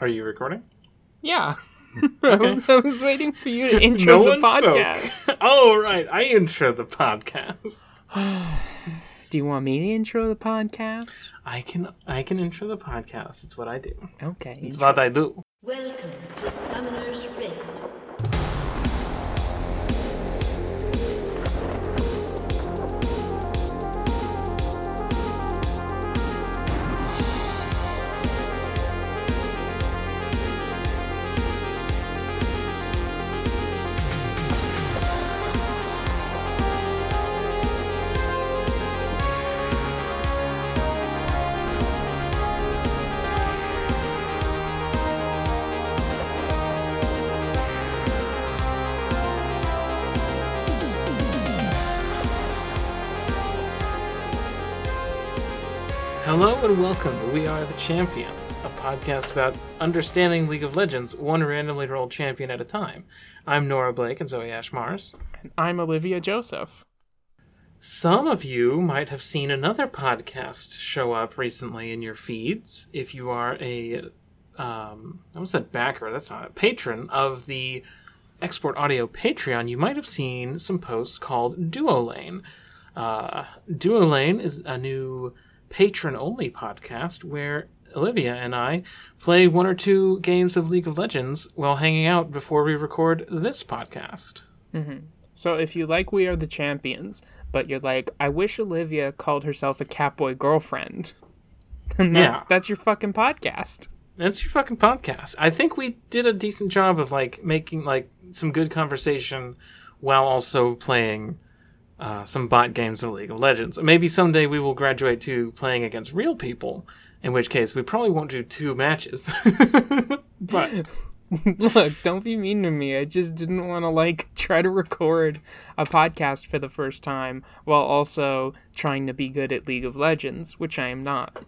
Are you recording? Yeah. Okay. I was waiting for you to intro the podcast. Oh, right. I intro the podcast. Do you want me to intro the podcast? I can intro the podcast. It's what I do. Okay. It's intro. What I do. Welcome to Summoner's Rift. And welcome to We Are the Champions, a podcast about understanding League of Legends, one randomly rolled champion at a time. I'm Nora Blake and Zoe Ash Mars. And I'm Olivia Joseph. Some of you might have seen another podcast show up recently in your feeds. If you are a, I almost said backer, that's not a patron, of the Export Audio Patreon, you might have seen some posts called Duolane. Duolane is a new patron-only podcast where Olivia and I play one or two games of League of Legends while hanging out before we record this podcast. Mm-hmm. So if you like We Are the Champions, but you're like, I wish Olivia called herself a Catboy girlfriend, then that's your fucking podcast. That's your fucking podcast. I think we did a decent job of making some good conversation while also playing some bot games in League of Legends. Maybe someday we will graduate to playing against real people, in which case we probably won't do two matches. But look, don't be mean to me. I just didn't want to try to record a podcast for the first time while also trying to be good at League of Legends, which I am not.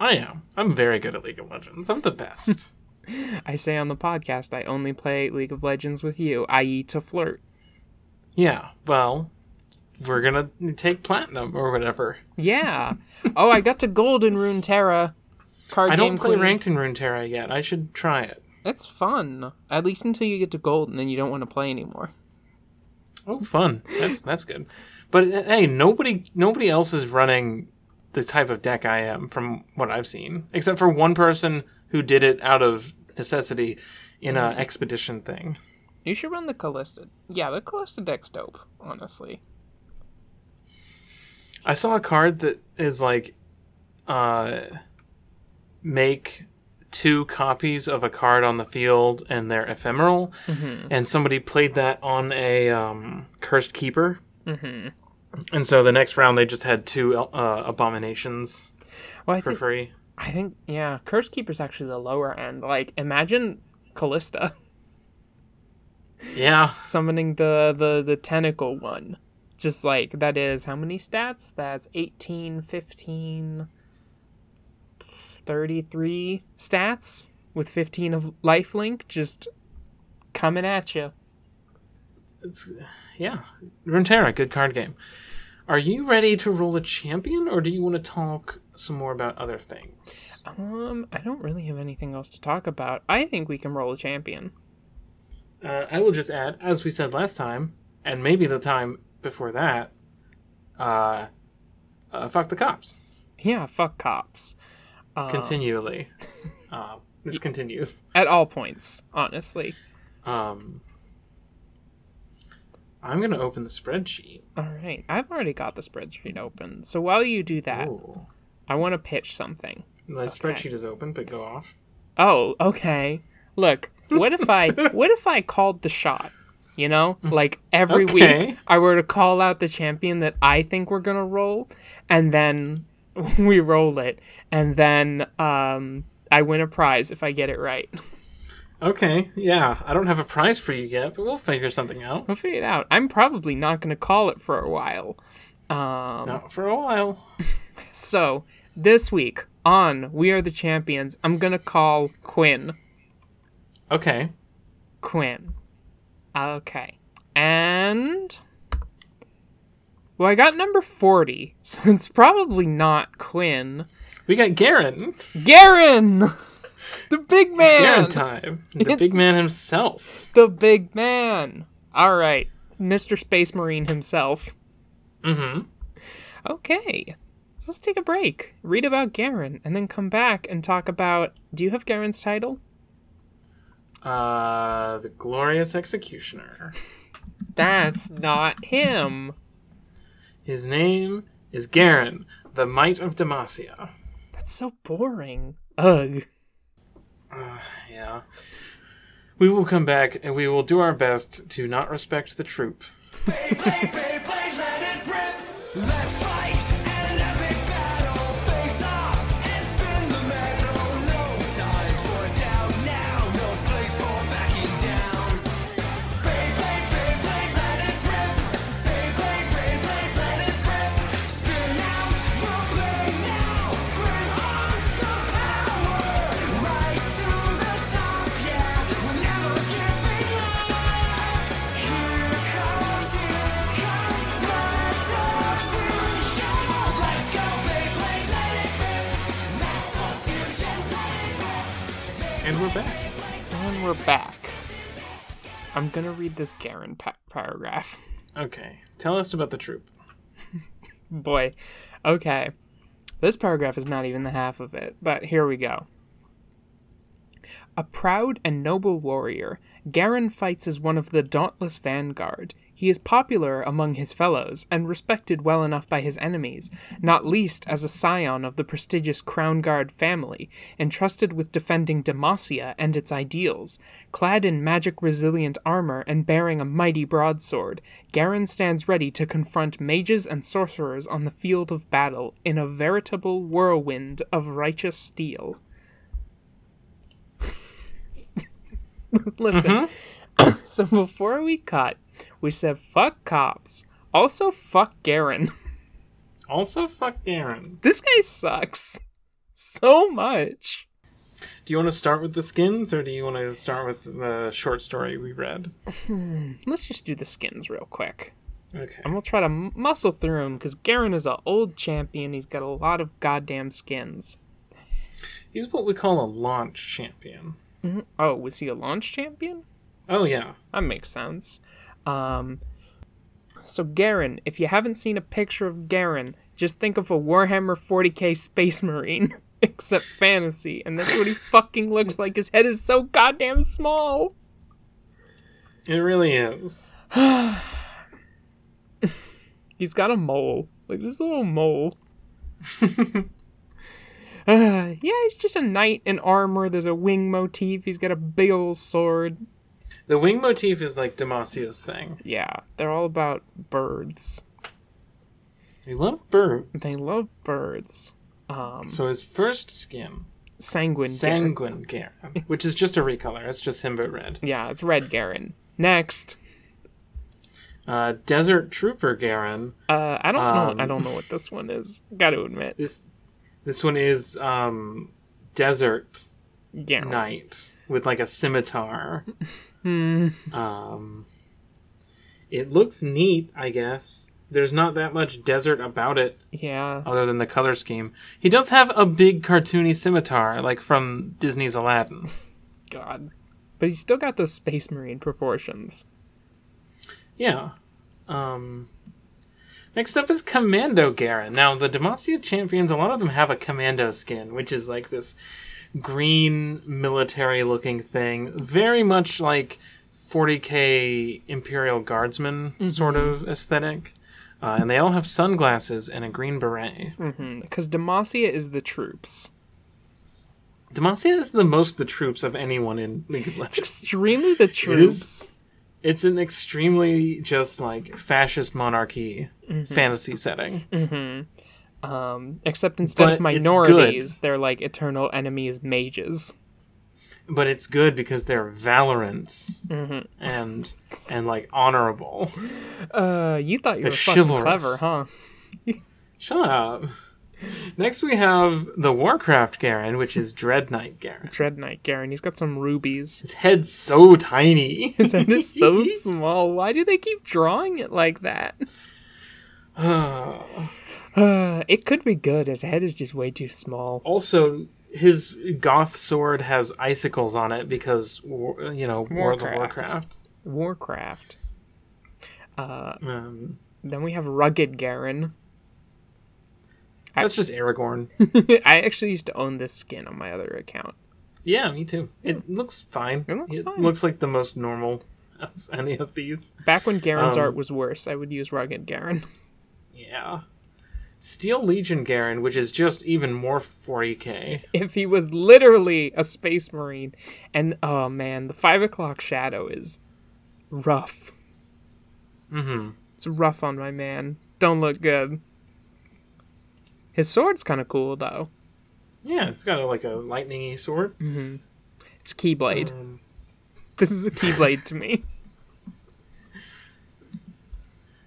I am. I'm very good at League of Legends. I'm the best. I say on the podcast I only play League of Legends with you, i.e. to flirt. Yeah, well, we're going to take platinum or whatever. Yeah. Oh, I got to gold in Runeterra. I don't play ranked in Runeterra yet. I should try it. It's fun. At least until you get to gold and then you don't want to play anymore. Oh, fun. That's good. But hey, nobody else is running the type of deck I am from what I've seen. Except for one person who did it out of necessity in an expedition thing. You should run the Kalista. Yeah, the Kalista deck's dope, honestly. I saw a card that is make two copies of a card on the field and they're ephemeral. Mm-hmm. And somebody played that on a Cursed Keeper. Mm-hmm. And so the next round they just had two abominations for free. I think, yeah, Cursed Keeper's actually the lower end. Imagine Kalista. Yeah. Summoning the tentacle one. Just that is how many stats? That's 18, 15, 33 stats with 15 of lifelink just coming at you. Yeah. Runeterra, good card game. Are you ready to roll a champion or do you want to talk some more about other things? I don't really have anything else to talk about. I think we can roll a champion. I will just add, as we said last time, and maybe the time before that, fuck the cops. Yeah, fuck cops. Continually. This continues. At all points, honestly. I'm going to open the spreadsheet. All right. I've already got the spreadsheet open. So while you do that, ooh, I want to pitch something. My spreadsheet is open, but go off. Oh, okay. Look, what if I called the shot? You know, every week I were to call out the champion that I think we're going to roll, and then we roll it, and then I win a prize if I get it right. Okay, yeah. I don't have a prize for you yet, but we'll figure something out. We'll figure it out. I'm probably not going to call it for a while. Not for a while. So, this week on We Are the Champions, I'm going to call Quinn. Okay. Quinn. Okay, and, well, I got number 40, so it's probably not Quinn. We got Garen. The big man! It's Garen time. Big man himself. The big man. All right. Mr. Space Marine himself. Mm-hmm. Okay. So let's take a break, read about Garen, and then come back and talk about... Do you have Garen's title? The Glorious Executioner. That's not him. His name is Garen, the Might of Demacia. That's so boring. Ugh. Yeah. We will come back, and we will do our best to not respect the troop. Play, play, play, play, let it rip! Let's fight an epic battle! Face off and spin the metal! No time for doubt now, no place for backing down. Play, play, play, play, let it rip! Play, play, play, play, let it rip! Spin out, so play now! Bring on some power! Right to the top, yeah! We're never giving up! Here comes lots of fusion! Let's go, play, play, let it rip! Lots of fusion, let it rip! And we're back. And we're back. I'm gonna read this Garen paragraph. Okay, tell us about the troop. Boy. Okay. This paragraph is not even the half of it, but here we go. A proud and noble warrior, Garen fights as one of the dauntless vanguard. He is popular among his fellows, and respected well enough by his enemies, not least as a scion of the prestigious Crown Guard family, entrusted with defending Demacia and its ideals. Clad in magic-resilient armor and bearing a mighty broadsword, Garen stands ready to confront mages and sorcerers on the field of battle in a veritable whirlwind of righteous steel. Listen, So before we cut, we said fuck cops, also fuck Garen. Also fuck Garen. This guy sucks so much. Do you want to start with the skins, or do you want to start with the short story we read? Let's just do the skins real quick. Okay. I'm going to try to muscle through him, because Garen is an old champion. He's got a lot of goddamn skins. He's what we call a launch champion. Mm-hmm. Oh, was he a launch champion? Oh, yeah. That makes sense. So Garen, if you haven't seen a picture of Garen, just think of a Warhammer 40k Space Marine, except fantasy, and that's what he fucking looks like. His head is so goddamn small. It really is. He's got a mole. Like, this little mole. Yeah, he's just a knight in armor. There's a wing motif. He's got a big old sword. The wing motif is like Demacia's thing. Yeah, they're all about birds. They love birds. They love birds. So his first skin... Sanguine Garen. Which is just a recolor. It's just him but red. Yeah, it's Red Garen. Next. Desert Trooper Garen. I don't know what this one is. Gotta admit. This one is Desert Knight with like a scimitar. It looks neat, I guess. There's not that much desert about it. Yeah. Other than the color scheme. He does have a big cartoony scimitar, like from Disney's Aladdin. God. But he's still got those Space Marine proportions. Yeah. Next up is Commando Garen. Now, the Demacia champions, a lot of them have a commando skin, which is like this green military-looking thing. Very much like 40k Imperial Guardsman sort of aesthetic. And they all have sunglasses and a green beret. Because Demacia is the troops. Demacia is the most the troops of anyone in League of Legends. It's extremely the troops. It's an extremely just, like, fascist monarchy fantasy setting. Except instead of minorities, they're, like, eternal enemies mages. But it's good because they're valiant and like, honorable. You thought you were fucking clever, huh? Shut up. Next we have the Warcraft Garen, which is Dread Knight Garen. He's got some rubies. His head's so tiny. His head is so small. Why do they keep drawing it like that? It could be good. His head is just way too small. Also, his goth sword has icicles on it because, you know, Warcraft. Then we have Rugged Garen. That's just Aragorn. I actually used to own this skin on my other account. Yeah, me too. Yeah. It looks fine. It looks like the most normal of any of these. Back when Garen's art was worse, I would use Rugged Garen. Yeah. Steel Legion Garen, which is just even more 40k. If he was literally a space marine. And, oh man, the 5 o'clock shadow is rough. Mm-hmm. It's rough on my man. Don't look good. His sword's kind of cool, though. Yeah, it's got like a lightning-y sword. Mm-hmm. It's a Keyblade. This is a Keyblade to me.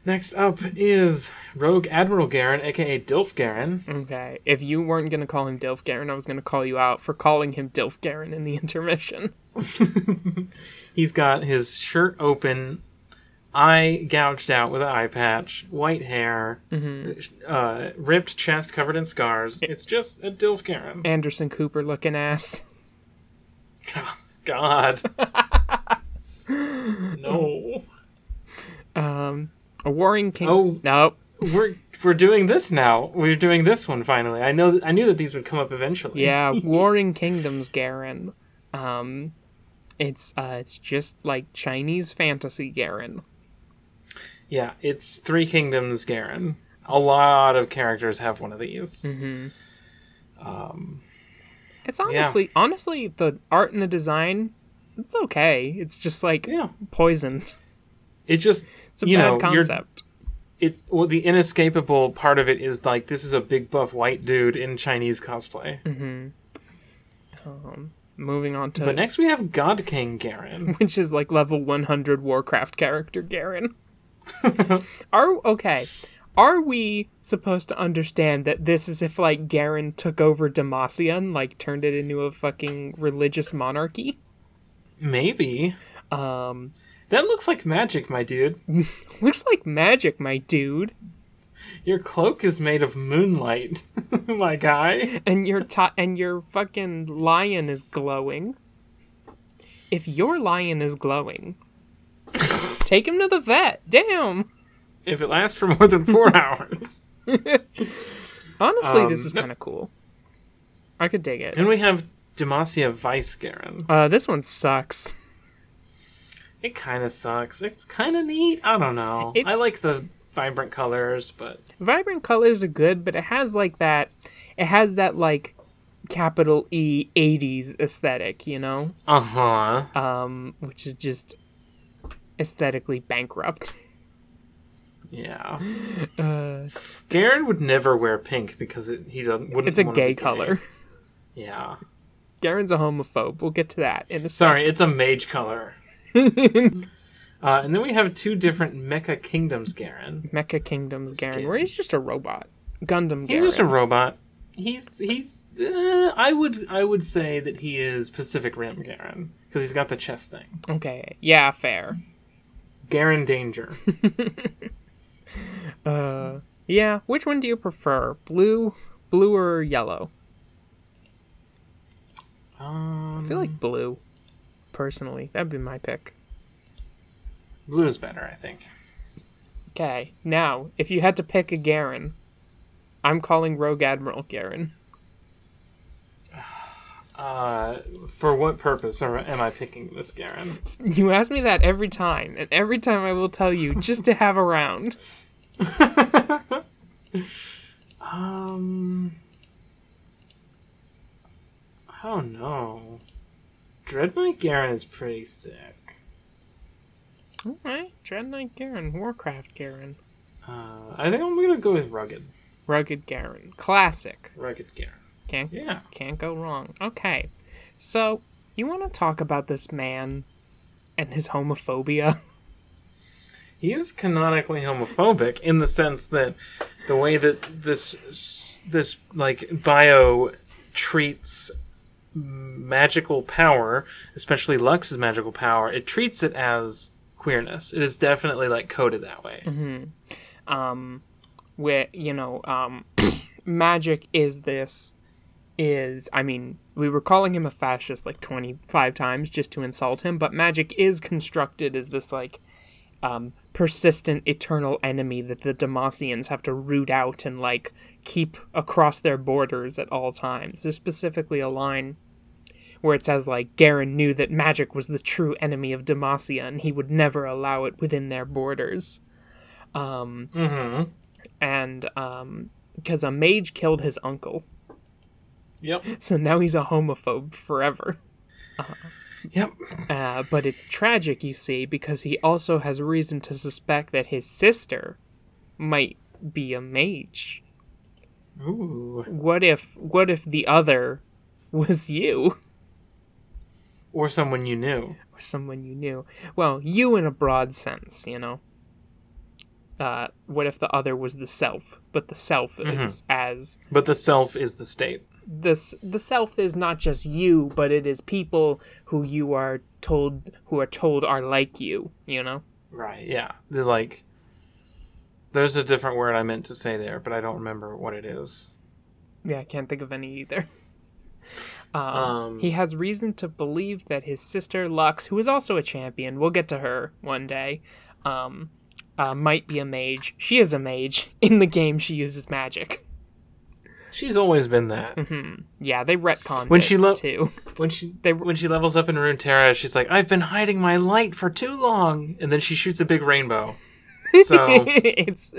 Next up is Rogue Admiral Garen, a.k.a. Dilf Garen. Okay, if you weren't going to call him Dilf Garen, I was going to call you out for calling him Dilf Garen in the intermission. He's got his shirt open, eye gouged out with an eye patch, white hair, ripped chest covered in scars. It's just a Dilf Garen. Anderson Cooper looking ass. God. No. A Warring King. Oh, no. We're doing this now. We're doing this one finally. I knew that these would come up eventually. Yeah, Warring Kingdoms Garen. It's just like Chinese fantasy Garen. Yeah, it's Three Kingdoms Garen. A lot of characters have one of these. Mm-hmm. It's honestly, the art and the design, it's okay. It's just like poisoned. It's a bad concept. The inescapable part of it is like, this is a big buff white dude in Chinese cosplay. Mm-hmm. Moving on to... But next we have God King Garen. Which is like level 100 Warcraft character Garen. Are we supposed to understand that this is if, like, Garen took over Demacia and, like, turned it into a fucking religious monarchy? Maybe. That looks like magic, my dude. Your cloak is made of moonlight, my guy. And your fucking lion is glowing. If your lion is glowing, take him to the vet. Damn. If it lasts for more than 4 hours. Honestly, this is kind of cool. I could dig it. Then we have Demacia Vice Garen. This one sucks. It kind of sucks. It's kind of neat. I don't know. I like the vibrant colors, but... Vibrant colors are good, but it has, like, that... It has that, like, capital E 80s aesthetic, you know? Uh-huh. Which is just aesthetically bankrupt. Yeah. Garen would never wear pink because he wouldn't. It's a gay color. Yeah. Garen's a homophobe. We'll get to that in a second. Sorry, it's a mage color. And then we have two different Mecha Kingdoms Garen. Where he's just a robot. Gundam Garen. He's just a robot. I would say that he is Pacific Rim Garen because he's got the chest thing. Okay. Yeah, fair. Garen Danger. Yeah, which one do you prefer? Blue or yellow? I feel like blue, personally. That'd be my pick. Blue is better, I think. Okay, now, if you had to pick a Garen, I'm calling Rogue Admiral Garen. For what purpose am I picking this Garen? You ask me that every time, and every time I will tell you just to have a round. I don't know. Dread Knight Garen is pretty sick. Alright, Dread Knight Garen, Warcraft Garen. I think I'm gonna go with Rugged. Rugged Garen. Classic. Rugged Garen. Can't go wrong. Okay, so you want to talk about this man and his homophobia? He is canonically homophobic in the sense that the way that this like bio treats magical power, especially Lux's magical power, it treats it as queerness. It is definitely like coded that way. Where magic is this is, I mean, we were calling him a fascist like 25 times just to insult him, but magic is constructed as this like persistent eternal enemy that the Demacians have to root out and like keep across their borders at all times. There's specifically a line where it says like Garen knew that magic was the true enemy of Demacia and he would never allow it within their borders. Because a mage killed his uncle. Yep. So now he's a homophobe forever. Yep. But it's tragic, you see, because he also has reason to suspect that his sister might be a mage. Ooh. What if the other was you? Or someone you knew. Or someone you knew. Well, you in a broad sense, you know. What if the other was the self, but the self is as... But the self is the state. The self is not just you, but it is people who are told are like you, you know? Right, yeah. They're like... There's a different word I meant to say there, but I don't remember what it is. Yeah, I can't think of any either. He has reason to believe that his sister Lux, who is also a champion, we'll get to her one day, might be a mage. She is a mage. In the game, she uses magic. She's always been that. Mm-hmm. Yeah, they retconned too. When she levels up in Runeterra, she's like, I've been hiding my light for too long, and then she shoots a big rainbow. So it's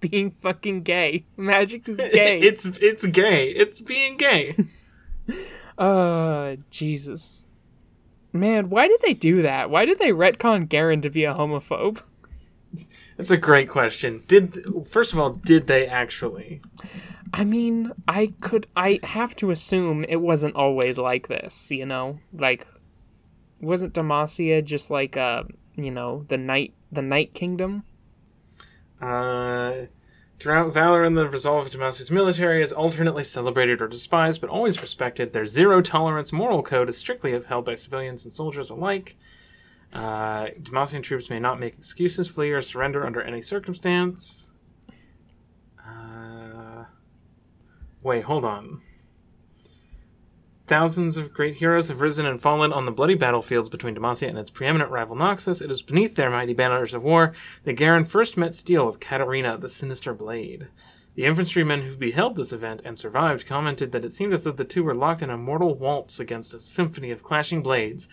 being fucking gay. Magic is gay. It's gay. It's being gay. Jesus. Man, why did they do that? Why did they retcon Garen to be a homophobe? That's a great question. First of all, did they actually? I mean, I have to assume it wasn't always like this, you know? Like, wasn't Demacia just like the Night Kingdom? Throughout valor and the resolve of Demacia's military is alternately celebrated or despised, but always respected. Their zero-tolerance moral code is strictly upheld by civilians and soldiers alike. Demacian troops may not make excuses, flee, or surrender under any circumstance. Wait, hold on. Thousands of great heroes have risen and fallen on the bloody battlefields between Demacia and its preeminent rival Noxus. It is beneath their mighty banners of war that Garen first met Steel with Katarina, the Sinister Blade. The infantrymen who beheld this event and survived commented that it seemed as though the two were locked in a mortal waltz against a symphony of clashing blades.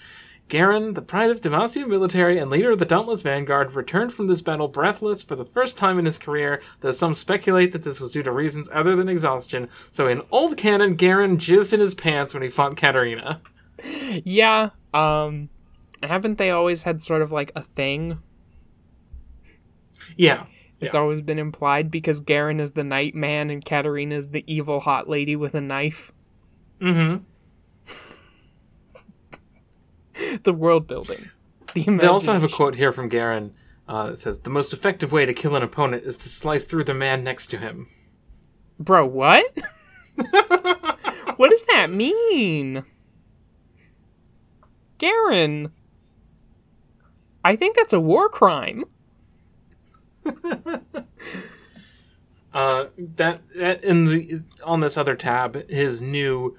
Garen, the pride of Demacia military and leader of the Dauntless Vanguard, returned from this battle breathless for the first time in his career, though some speculate that this was due to reasons other than exhaustion. So in old canon, Garen jizzed in his pants when he fought Katarina. Yeah, haven't they always had sort of like a thing? Yeah. It's always been implied because Garen is the night man and Katarina is the evil hot lady with a knife. Mm-hmm. The world building. They also have a quote here from Garen that says, "The most effective way to kill an opponent is to slice through the man next to him." Bro, what? What does that mean? Garen, I think that's a war crime. That on this other tab, his new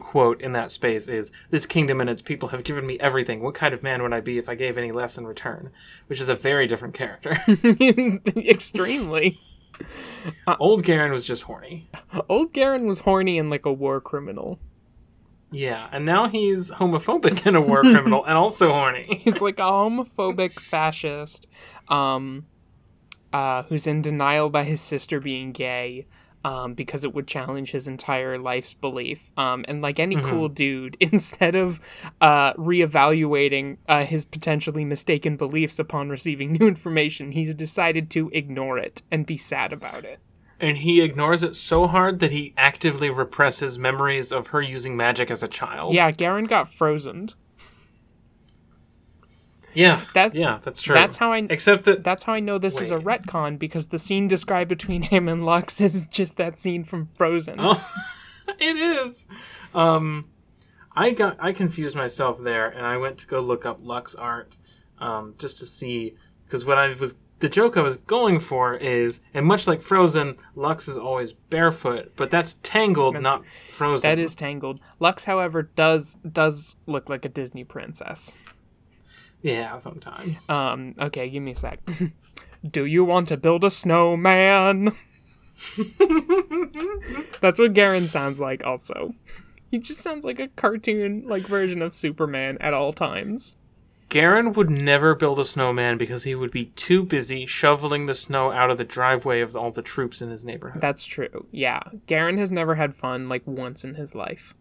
quote in that space is, "This kingdom and its people have given me everything. What kind of man would I be if I gave any less in return?" Which is a very different character. Extremely. Old Garen was just horny. Old Garen was horny and like a war criminal. Yeah, and now he's homophobic and a war criminal and also horny. He's like a homophobic fascist who's in denial by his sister being gay. Because it would challenge his entire life's belief. And like any cool dude, instead of reevaluating his potentially mistaken beliefs upon receiving new information, he's decided to ignore it and be sad about it. And he ignores it so hard that he actively represses memories of her using magic as a child. Yeah, Garen got frozen. Yeah, that's true. That's how I know this is a retcon, because the scene described between him and Lux is just that scene from Frozen. Oh, it is. I confused myself there, and I went to go look up Lux art just to see, because when I was the joke I was going for is, and much like Frozen, Lux is always barefoot, but that's Tangled, not Frozen. That is Tangled. Lux, however, does look like a Disney princess. Yeah, sometimes. Okay, give me a sec. Do you want to build a snowman? That's what Garen sounds like also. He just sounds like a cartoon-like version of Superman at all times. Garen would never build a snowman because he would be too busy shoveling the snow out of the driveway of all the troops in his neighborhood. That's true, yeah. Garen has never had fun, like, once in his life.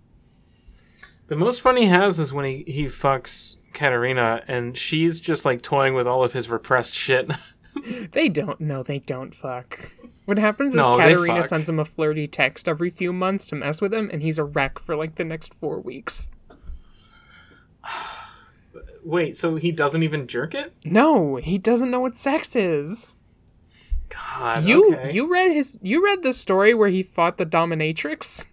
The most fun he has is when he fucks Katarina, and she's just, like, toying with all of his repressed shit. They don't. No, they don't fuck. What happens is Katarina sends him a flirty text every few months to mess with him, and he's a wreck for, like, the next 4 weeks. Wait, so he doesn't even jerk it? No, he doesn't know what sex is. God, you read the story where he fought the dominatrix?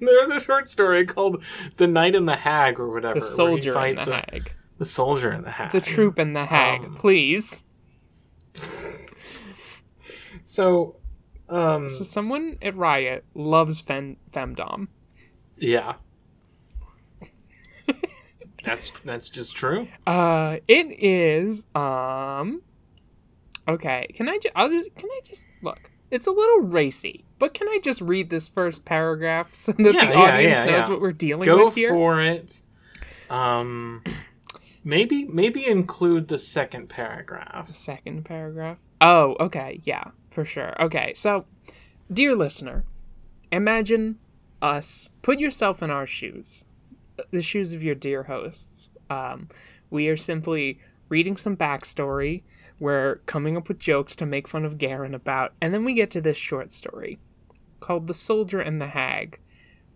There's a short story called The Knight and the Hag or whatever. The Soldier and the Hag. The Soldier and the Hag. The Troop and the Hag, please. So someone at Riot loves femdom. Yeah. That's just true. It is. Okay. Can I just look? It's a little racy, but can I just read this first paragraph so that the audience knows what we're dealing with here? Go for it. Maybe include the second paragraph. The second paragraph. Oh, okay. Yeah, for sure. Okay. So, dear listener, imagine us. Put yourself in our shoes. The shoes of your dear hosts. We are simply reading some backstory. We're coming up with jokes to make fun of Garen about, and then we get to this short story called The Soldier and the Hag,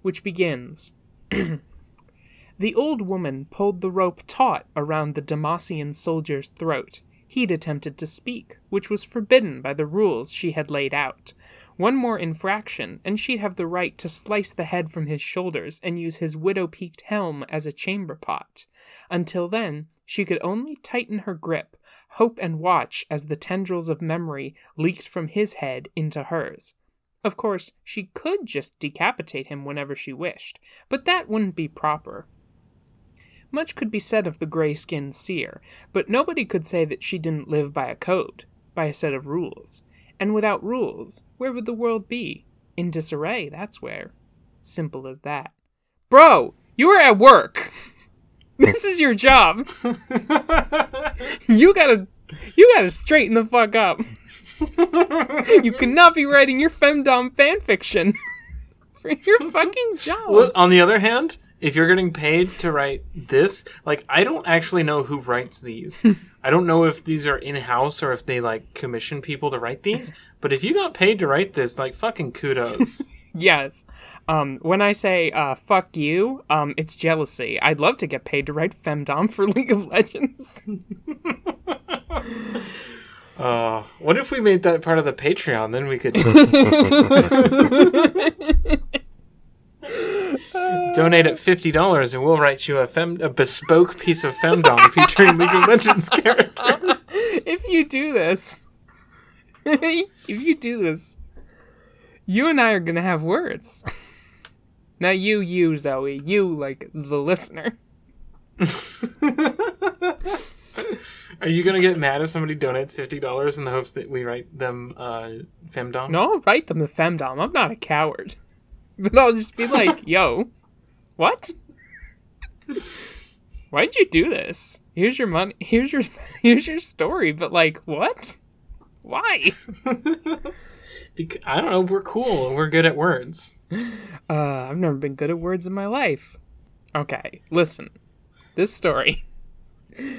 which begins, The old woman pulled the rope taut around the Demacian soldier's throat. He'd attempted to speak, which was forbidden by the rules she had laid out. One more infraction, and she'd have the right to slice the head from his shoulders and use his widow-peaked helm as a chamber pot. Until then, she could only tighten her grip, hope and watch as the tendrils of memory leaked from his head into hers. Of course, she could just decapitate him whenever she wished, but that wouldn't be proper. Much could be said of the gray-skinned seer, but nobody could say that she didn't live by a code, by a set of rules. And without rules, where would the world be? In disarray, that's where. Simple as that. Bro, you are at work. This is your job. You gotta straighten the fuck up. You cannot be writing your femdom fanfiction for your fucking job. Well, on the other hand, if you're getting paid to write this, like, I don't actually know who writes these. I don't know if these are in-house or if they, like, commission people to write these. But if you got paid to write this, like, fucking kudos. Yes. When I say, fuck you, it's jealousy. I'd love to get paid to write femdom for League of Legends. What if we made that part of the Patreon? Then we could... Donate at $50 and we'll write you a bespoke piece of femdom featuring League of Legends characters. If you do this, you and I are going to have words. Now you, Zoe, you, like, the listener. Are you going to get mad if somebody donates $50 in the hopes that we write them femdom? No, I'll write them the femdom. I'm not a coward. But I'll just be like, yo, what? Why'd you do this? Here's your money. Here's your story. But, like, what? Why? I don't know. We're cool. And we're good at words. I've never been good at words in my life. Okay, listen. This story.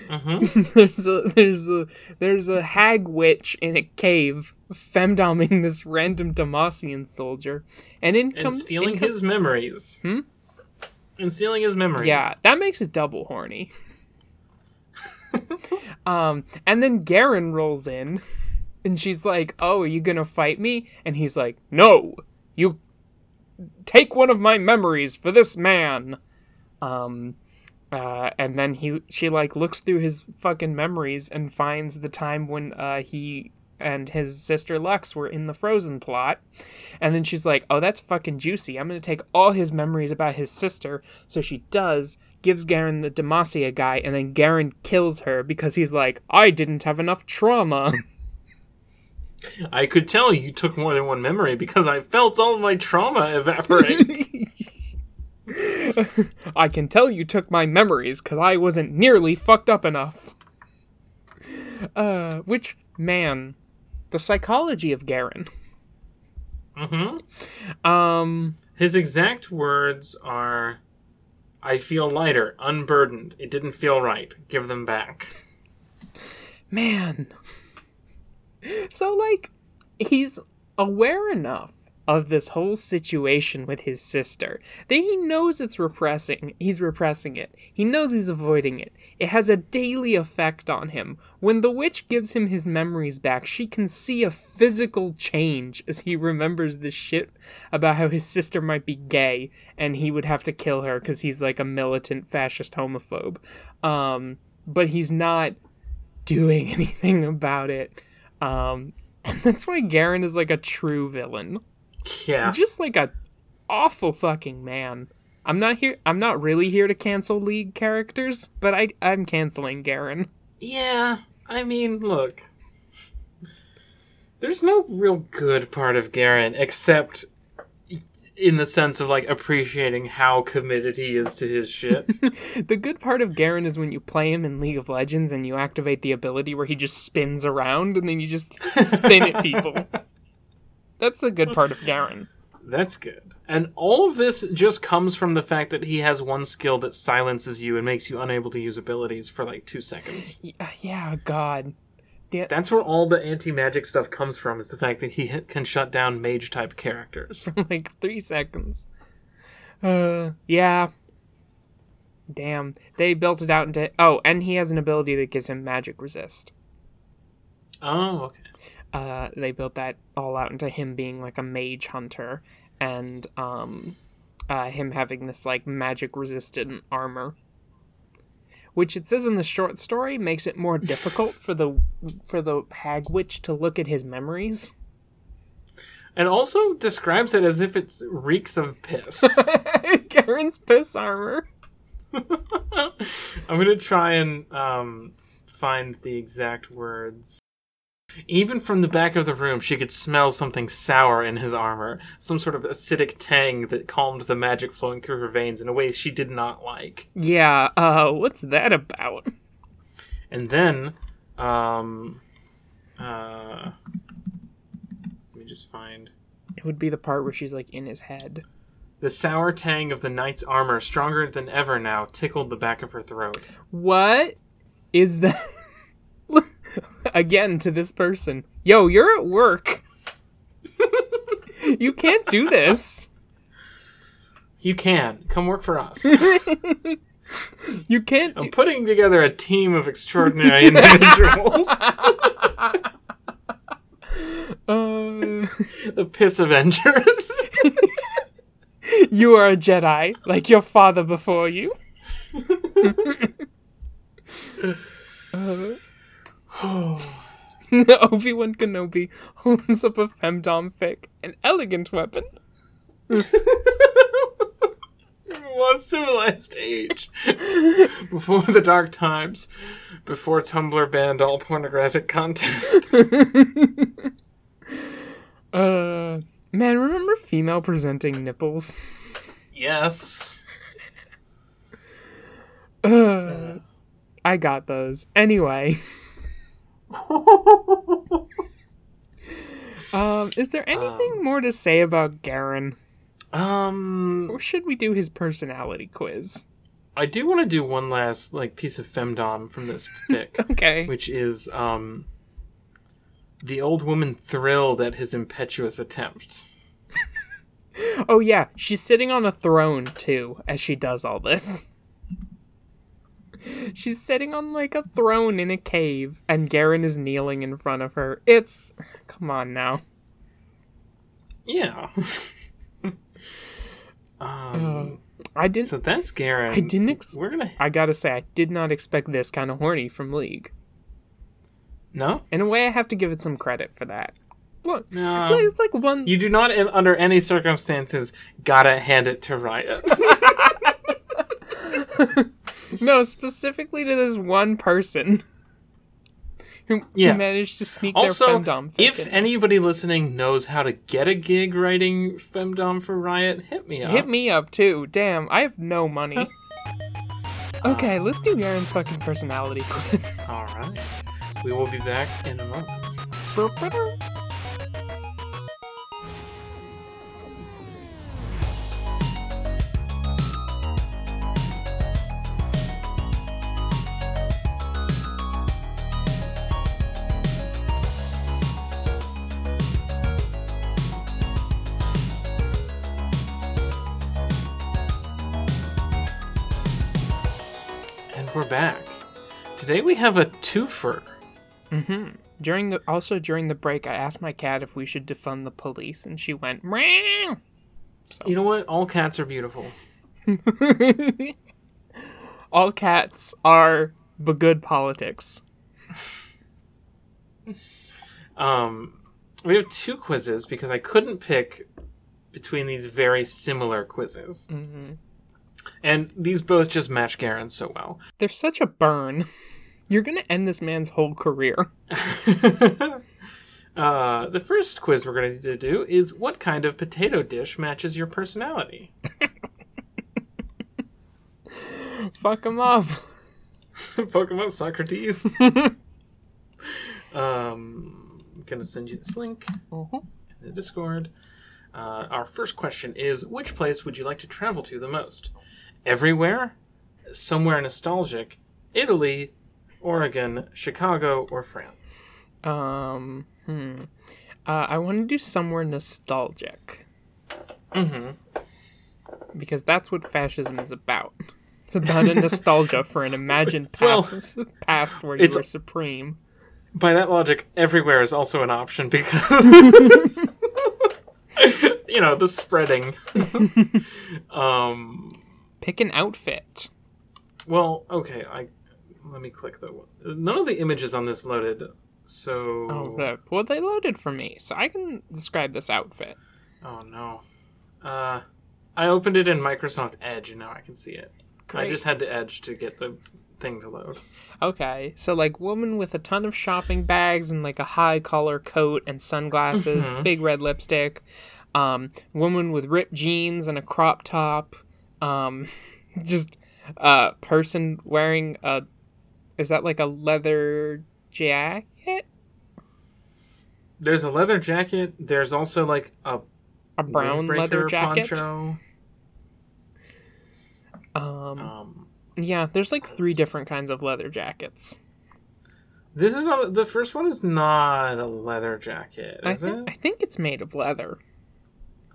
Mm-hmm. There's a hag witch in a cave femdoming this random Demacian soldier and his memories. Hmm? And stealing his memories. Yeah, that makes it double horny. And then Garen rolls in and she's like, "Oh, are you going to fight me?" And he's like, "No. You take one of my memories for this man." And then she like looks through his fucking memories and finds the time when he and his sister Lux were in the Frozen plot. And then she's like, oh, that's fucking juicy. I'm going to take all his memories about his sister. So she does, gives Garen the Demacia guy, and then Garen kills her because he's like, I didn't have enough trauma. I could tell you took more than one memory because I felt all my trauma evaporate. I can tell you took my memories because I wasn't nearly fucked up enough. Which, man, the psychology of Garen. Mm-hmm. His exact words are, I feel lighter, unburdened. It didn't feel right. Give them back. Man. So, like, he's aware enough of this whole situation with his sister that he knows it's repressing. He's repressing it. He knows he's avoiding it. It has a daily effect on him. When the witch gives him his memories back, she can see a physical change as he remembers this shit about how his sister might be gay and he would have to kill her because he's, like, a militant fascist homophobe. But he's not doing anything about it. And that's why Garen is, like, a true villain. Yeah. Just, like, a awful fucking man. I'm not really here to cancel League characters, but I'm canceling Garen. Yeah, I mean, look. There's no real good part of Garen, except in the sense of, like, appreciating how committed he is to his shit. The good part of Garen is when you play him in League of Legends and you activate the ability where he just spins around and then you just spin at people. That's the good part of Garen. That's good. And all of this just comes from the fact that he has one skill that silences you and makes you unable to use abilities for, like, 2 seconds. Yeah, God. That's where all the anti-magic stuff comes from, is the fact that he can shut down mage-type characters. Like, 3 seconds. Yeah. Damn. They built it out into... Oh, and he has an ability that gives him magic resist. Oh, okay. They built that all out into him being, like, a mage hunter, and him having this, like, magic-resistant armor. Which it says in the short story makes it more difficult for the hag witch to look at his memories. And also describes it as if it reeks of piss. Garen's piss armor. I'm gonna try and find the exact words. Even from the back of the room, she could smell something sour in his armor, some sort of acidic tang that calmed the magic flowing through her veins in a way she did not like. Yeah, what's that about? And then, let me just find... It would be the part where she's, like, in his head. The sour tang of the knight's armor, stronger than ever now, tickled the back of her throat. What is that... Again, to this person. Yo, you're at work. You can't do this. You can. Come work for us. You can't I'm putting together a team of extraordinary individuals. The Piss Avengers. You are a Jedi, like your father before you. Obi-Wan Kenobi holds up a femdom fic, an elegant weapon. Well, civilized age. Before the dark times, before Tumblr banned all pornographic content. Man, remember female presenting nipples? Yes. I got those. Anyway... is there anything more to say about Garen? Or should we do his personality quiz? I do want to do one last, like, piece of femdom from this fic. Okay. Which is, the old woman thrilled at his impetuous attempt. Oh yeah, she's sitting on a throne too, as she does all this. She's sitting on, like, a throne in a cave, and Garen is kneeling in front of her. It's... Come on, now. Yeah. I didn't. So that's Garen. I didn't. I gotta say, I did not expect this kind of horny from League. No. In a way, I have to give it some credit for that. Look, no, it's like one. You do not, under any circumstances, gotta hand it to Riot. No, specifically to this one person who managed to sneak also, their femdom. If anybody listening knows how to get a gig writing femdom for Riot, hit me up. Hit me up too. Damn, I have no money. Okay, let's do Garen's fucking personality quiz. All right, we will be back in a moment. Back. Today we have a twofer. Mm-hmm. During the break, I asked my cat if we should defund the police, and she went, meow. So. You know what? All cats are beautiful. All cats are good politics. We have two quizzes because I couldn't pick between these very similar quizzes. Mm-hmm. And these both just match Garen so well. They're such a burn. You're going to end this man's whole career. The first quiz we're going to do is, what kind of potato dish matches your personality? Fuck him up. Fuck him up, Socrates. I'm going to send you this link in the Discord. Our first question is, which place would you like to travel to the most? Everywhere, somewhere nostalgic, Italy, Oregon, Chicago, or France? I want to do somewhere nostalgic. Mm-hmm. Because that's what fascism is about. It's about a nostalgia for an imagined past where you were supreme. By that logic, everywhere is also an option because... You know, the spreading. Pick an outfit. Well, okay, let me click the one. None of the images on this loaded, so... Oh, well, they loaded for me, so I can describe this outfit. Oh, no. I opened it in Microsoft Edge, and now I can see it. Great. I just had to Edge to get the thing to load. Okay, so, like, woman with a ton of shopping bags and, like, a high-collar coat and sunglasses, mm-hmm. Big red lipstick... woman with ripped jeans and a crop top, just a person wearing is that like a leather jacket? There's a leather jacket. There's also like a brown leather jacket. Poncho. Yeah, there's like three different kinds of leather jackets. This is not, the first one is not a leather jacket, is it? I think it's made of leather.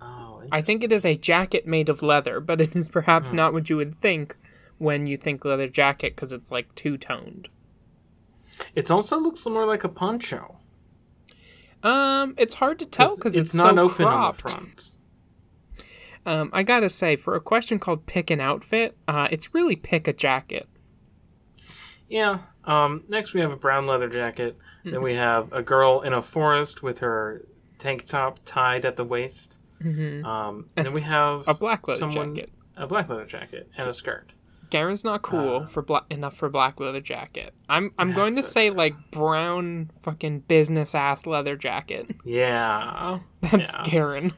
Oh, I think it is a jacket made of leather, but it is perhaps not what you would think when you think leather jacket, because it's, like, two-toned. It also looks more like a poncho. It's hard to tell, because it's not so open cropped. On the front. I gotta say, for a question called pick an outfit, it's really pick a jacket. Yeah. Next we have a brown leather jacket. Mm-hmm. Then we have a girl in a forest with her tank top tied at the waist. Mm-hmm. And then we have a black leather jacket. A black leather jacket and a skirt. Garen's not cool enough for black leather jacket. I'm going to say like brown fucking business ass leather jacket. Yeah, that's Garen.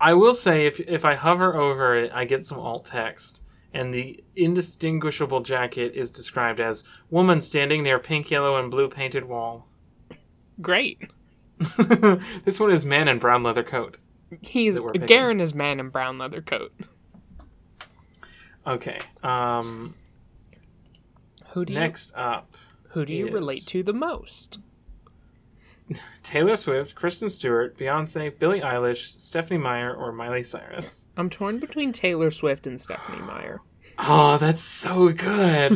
I will say if I hover over it, I get some alt text, and the indistinguishable jacket is described as woman standing near pink, yellow, and blue painted wall. Great. This one is man in brown leather coat. Garen is man in brown leather coat. Okay. Who do you relate to the most? Taylor Swift, Kristen Stewart, Beyonce, Billie Eilish, Stephanie Meyer, or Miley Cyrus? I'm torn between Taylor Swift and Stephanie Meyer. Oh, that's so good.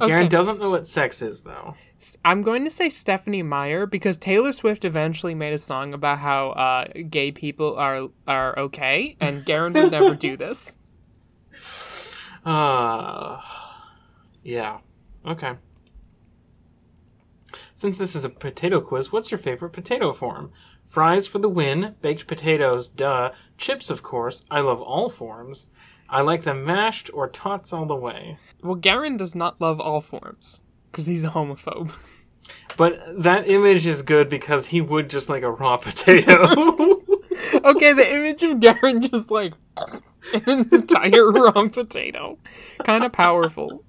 Garen doesn't know what sex is, though. I'm going to say Stephenie Meyer, because Taylor Swift eventually made a song about how gay people are okay, and Garen would never do this. Yeah. Okay. Since this is a potato quiz, what's your favorite potato form? Fries for the win, baked potatoes, duh, chips, of course, I love all forms. I like them mashed or tots all the way. Well, Garen does not love all forms, because he's a homophobe. But that image is good because he would just like a raw potato. Okay, the image of Garen just like an entire raw potato. Kind of powerful.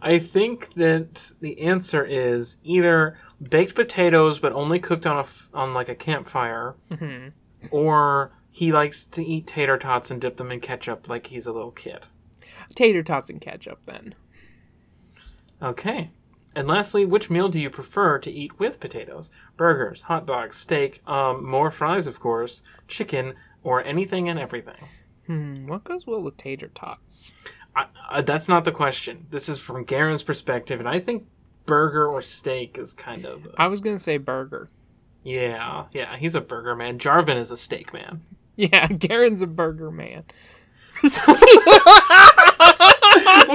I think that the answer is either baked potatoes but only cooked on like a campfire, mm-hmm. or he likes to eat tater tots and dip them in ketchup like he's a little kid. Tater tots and ketchup, then. Okay. And lastly, which meal do you prefer to eat with potatoes? Burgers, hot dogs, steak, more fries, of course, chicken, or anything and everything. What goes well with tater tots? That's not the question. This is from Garen's perspective, and I think burger or steak is kind of... I was going to say burger. Yeah, he's a burger man. Jarvan is a steak man. Yeah, Garen's a burger man. What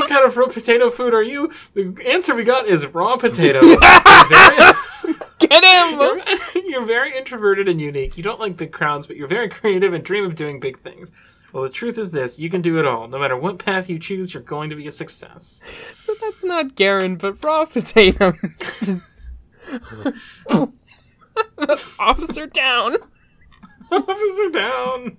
kind of raw potato food are you? The answer we got is raw potato. Get him! You're very introverted and unique. You don't like big crowds, but you're very creative and dream of doing big things. Well, the truth is this. You can do it all. No matter what path you choose, you're going to be a success. So that's not Garen, but raw potato. Just... Officer down. Officer down.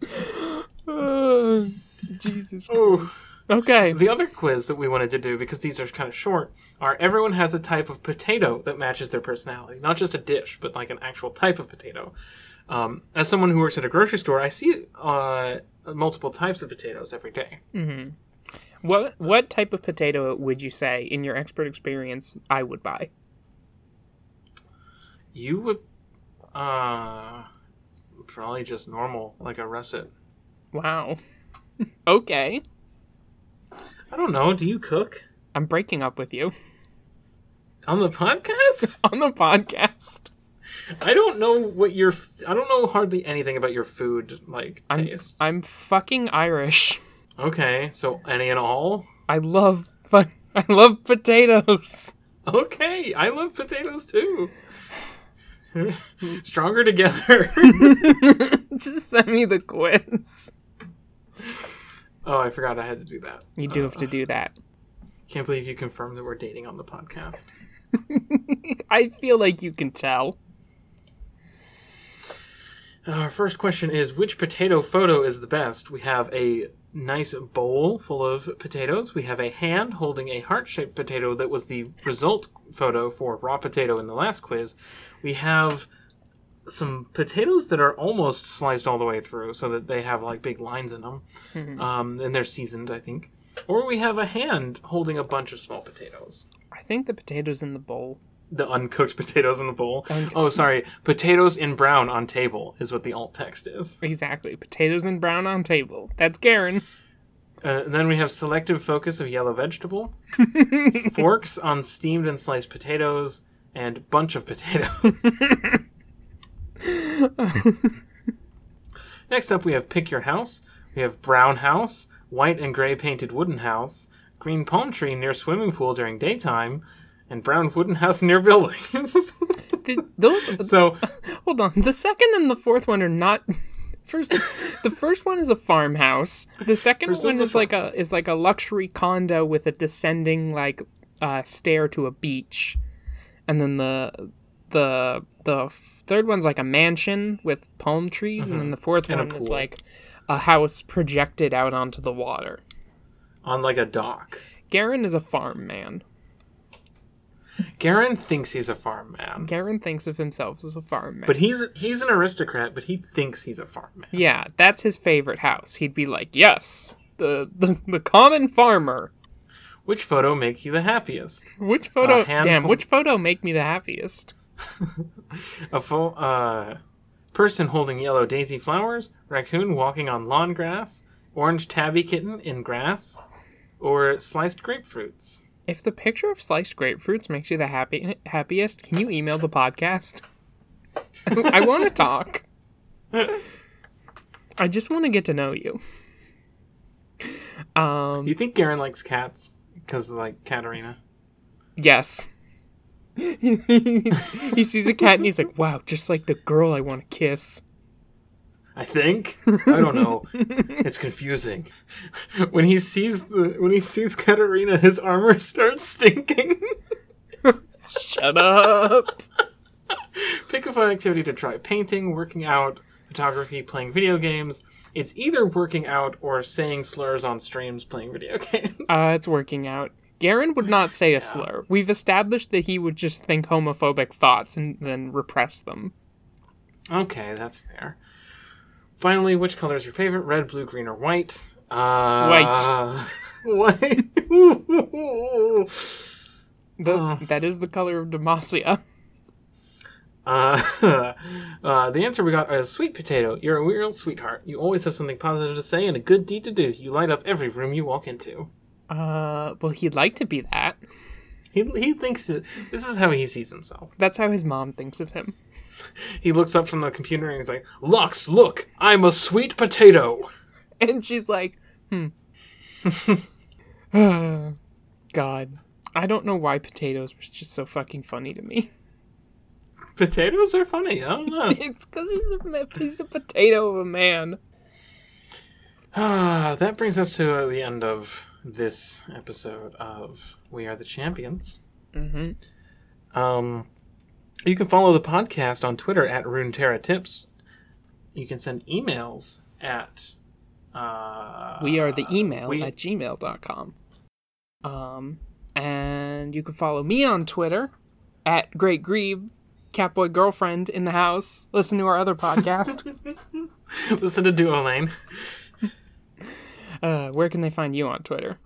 Jesus Christ. Oh. Okay. The other quiz that we wanted to do, because these are kind of short, are everyone has a type of potato that matches their personality. Not just a dish, but like an actual type of potato. As someone who works at a grocery store, I see multiple types of potatoes every day. Mm-hmm. What type of potato would you say, in your expert experience, I would buy? You would probably just normal, like a russet. Wow. Okay. I don't know. Do you cook? I'm breaking up with you. On the podcast? On the podcast. I don't know what your... I don't know hardly anything about your food, like, tastes. I'm fucking Irish. Okay, so any and all? I love potatoes. Okay, I love potatoes too. Stronger together. Just send me the quiz. Oh, I forgot I had to do that. You do have to do that. Can't believe you confirmed that we're dating on the podcast. I feel like you can tell. Our first question is, which potato photo is the best? We have a nice bowl full of potatoes. We have a hand holding a heart-shaped potato that was the result photo for raw potato in the last quiz. We have some potatoes that are almost sliced all the way through so that they have, like, big lines in them. Mm-hmm. And they're seasoned, I think. Or we have a hand holding a bunch of small potatoes. I think the potatoes in the bowl. The uncooked potatoes in the bowl. Oh, sorry. Potatoes in brown on table is what the alt text is. Exactly. Potatoes in brown on table. That's Garen. And then we have selective focus of yellow vegetable. Forks on steamed and sliced potatoes. And bunch of potatoes. Next up, we have pick your house. We have brown house, white and gray painted wooden house, green palm tree near swimming pool during daytime, and brown wooden house near buildings. Hold on. The second and the fourth one are not. First, the first one is a farmhouse. The second one is like a luxury condo with a descending stair to a beach, and then the third one's like a mansion with palm trees, mm-hmm. and then the fourth one is like a house projected out onto the water. On like a dock. Garen is a farm man. Garen thinks he's a farm man. Garen thinks of himself as a farm man. But he's an aristocrat, but he thinks he's a farm man. Yeah, that's his favorite house. He'd be like, yes, the common farmer. Which photo makes you the happiest? Which photo? Which photo make me the happiest? A full person holding yellow daisy flowers, raccoon walking on lawn grass, orange tabby kitten in grass, or sliced grapefruits. If the picture of sliced grapefruits makes you the happiest, can you email the podcast? I want to talk. I just want to get to know you. You think Garen likes cats? Because, like, Katarina? Yes. He sees a cat and he's like, wow, just like the girl I want to kiss. I think. I don't know. It's confusing. When he sees Katarina, his armor starts stinking. Shut up. Pick a fun activity to try. Painting, working out, photography, playing video games. It's either working out or saying slurs on streams playing video games. It's working out. Garen would not say a slur. We've established that he would just think homophobic thoughts and then repress them. Okay, that's fair. Finally, which color is your favorite? Red, blue, green, or white? White. That is the color of Demacia. The answer we got is sweet potato. You're a real sweetheart. You always have something positive to say and a good deed to do. You light up every room you walk into. Well, he'd like to be that. He thinks this is how he sees himself. That's how his mom thinks of him. He looks up from the computer and he's like, Lux, look, I'm a sweet potato. And she's like, God, I don't know why potatoes were just so fucking funny to me. Potatoes are funny, I don't know. It's because he's a potato of a man. That brings us to the end of this episode of We Are the Champions. Mm-hmm. You can follow the podcast on Twitter at Runeterra Tips. You can send emails at... at gmail.com. And you can follow me on Twitter at Great Grebe, Catboy Girlfriend in the house. Listen to our other podcast. Listen to Duolane. Where can they find you on Twitter?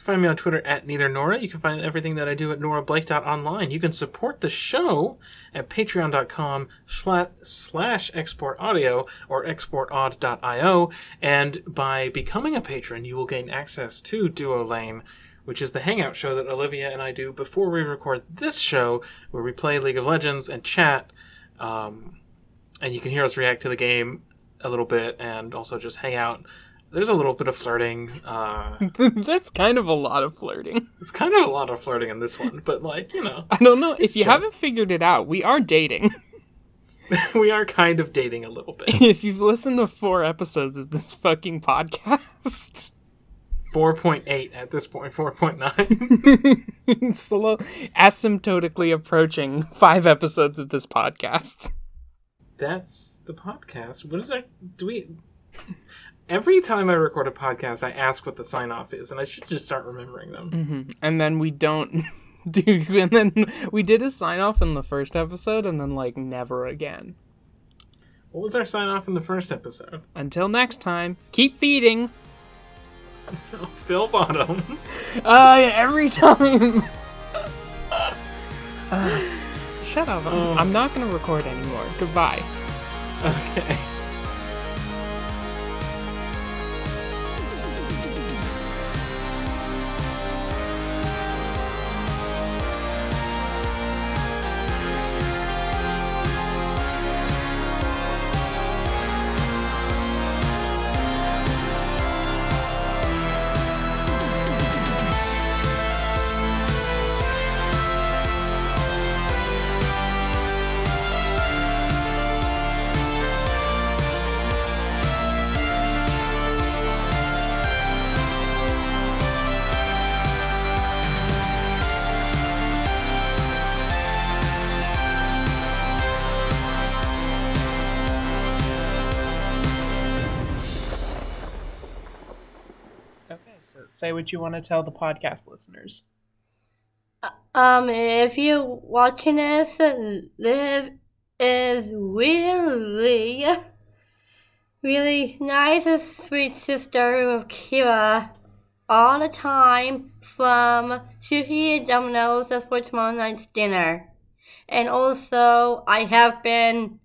Find me on Twitter at NeitherNora. You can find everything that I do at norablake.online. You can support the show at patreon.com/exportaudio or exportaud.io. And by becoming a patron, you will gain access to Duolane, which is the hangout show that Olivia and I do before we record this show, where we play League of Legends and chat. And you can hear us react to the game a little bit and also just hang out. There's a little bit of flirting. That's kind of a lot of flirting. It's kind of a lot of flirting in this one, but, like, you know. I don't know. If you haven't figured it out, we are dating. We are kind of dating a little bit. If you've listened to 4 episodes of this fucking podcast. 4.8 at this point, 4.9. It's slow, asymptotically approaching 5 episodes of this podcast. That's the podcast. What is our... Do we... Every time I record a podcast, I ask what the sign-off is, and I should just start remembering them. Mm-hmm. And then we don't do... And then we did a sign-off in the first episode, and then, like, never again. What was our sign-off in the first episode? Until next time, keep feeding! Phil Bottom. Yeah, every time! Shut up. I'm not going to record anymore. Goodbye. Okay. Say what you want to tell the podcast listeners. If you're watching this, this is really, really nice and sweet sister with Kira all the time from Sushi and Domino's for tomorrow night's dinner. And also, I have been,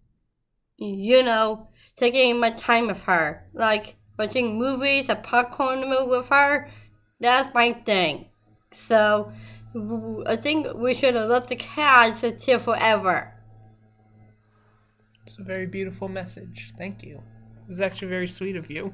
you know, taking my time with her. Like, watching movies, a popcorn movie with her. That's my thing. So I think we should have let the cat sit here forever. It's a very beautiful message. Thank you. It was actually very sweet of you.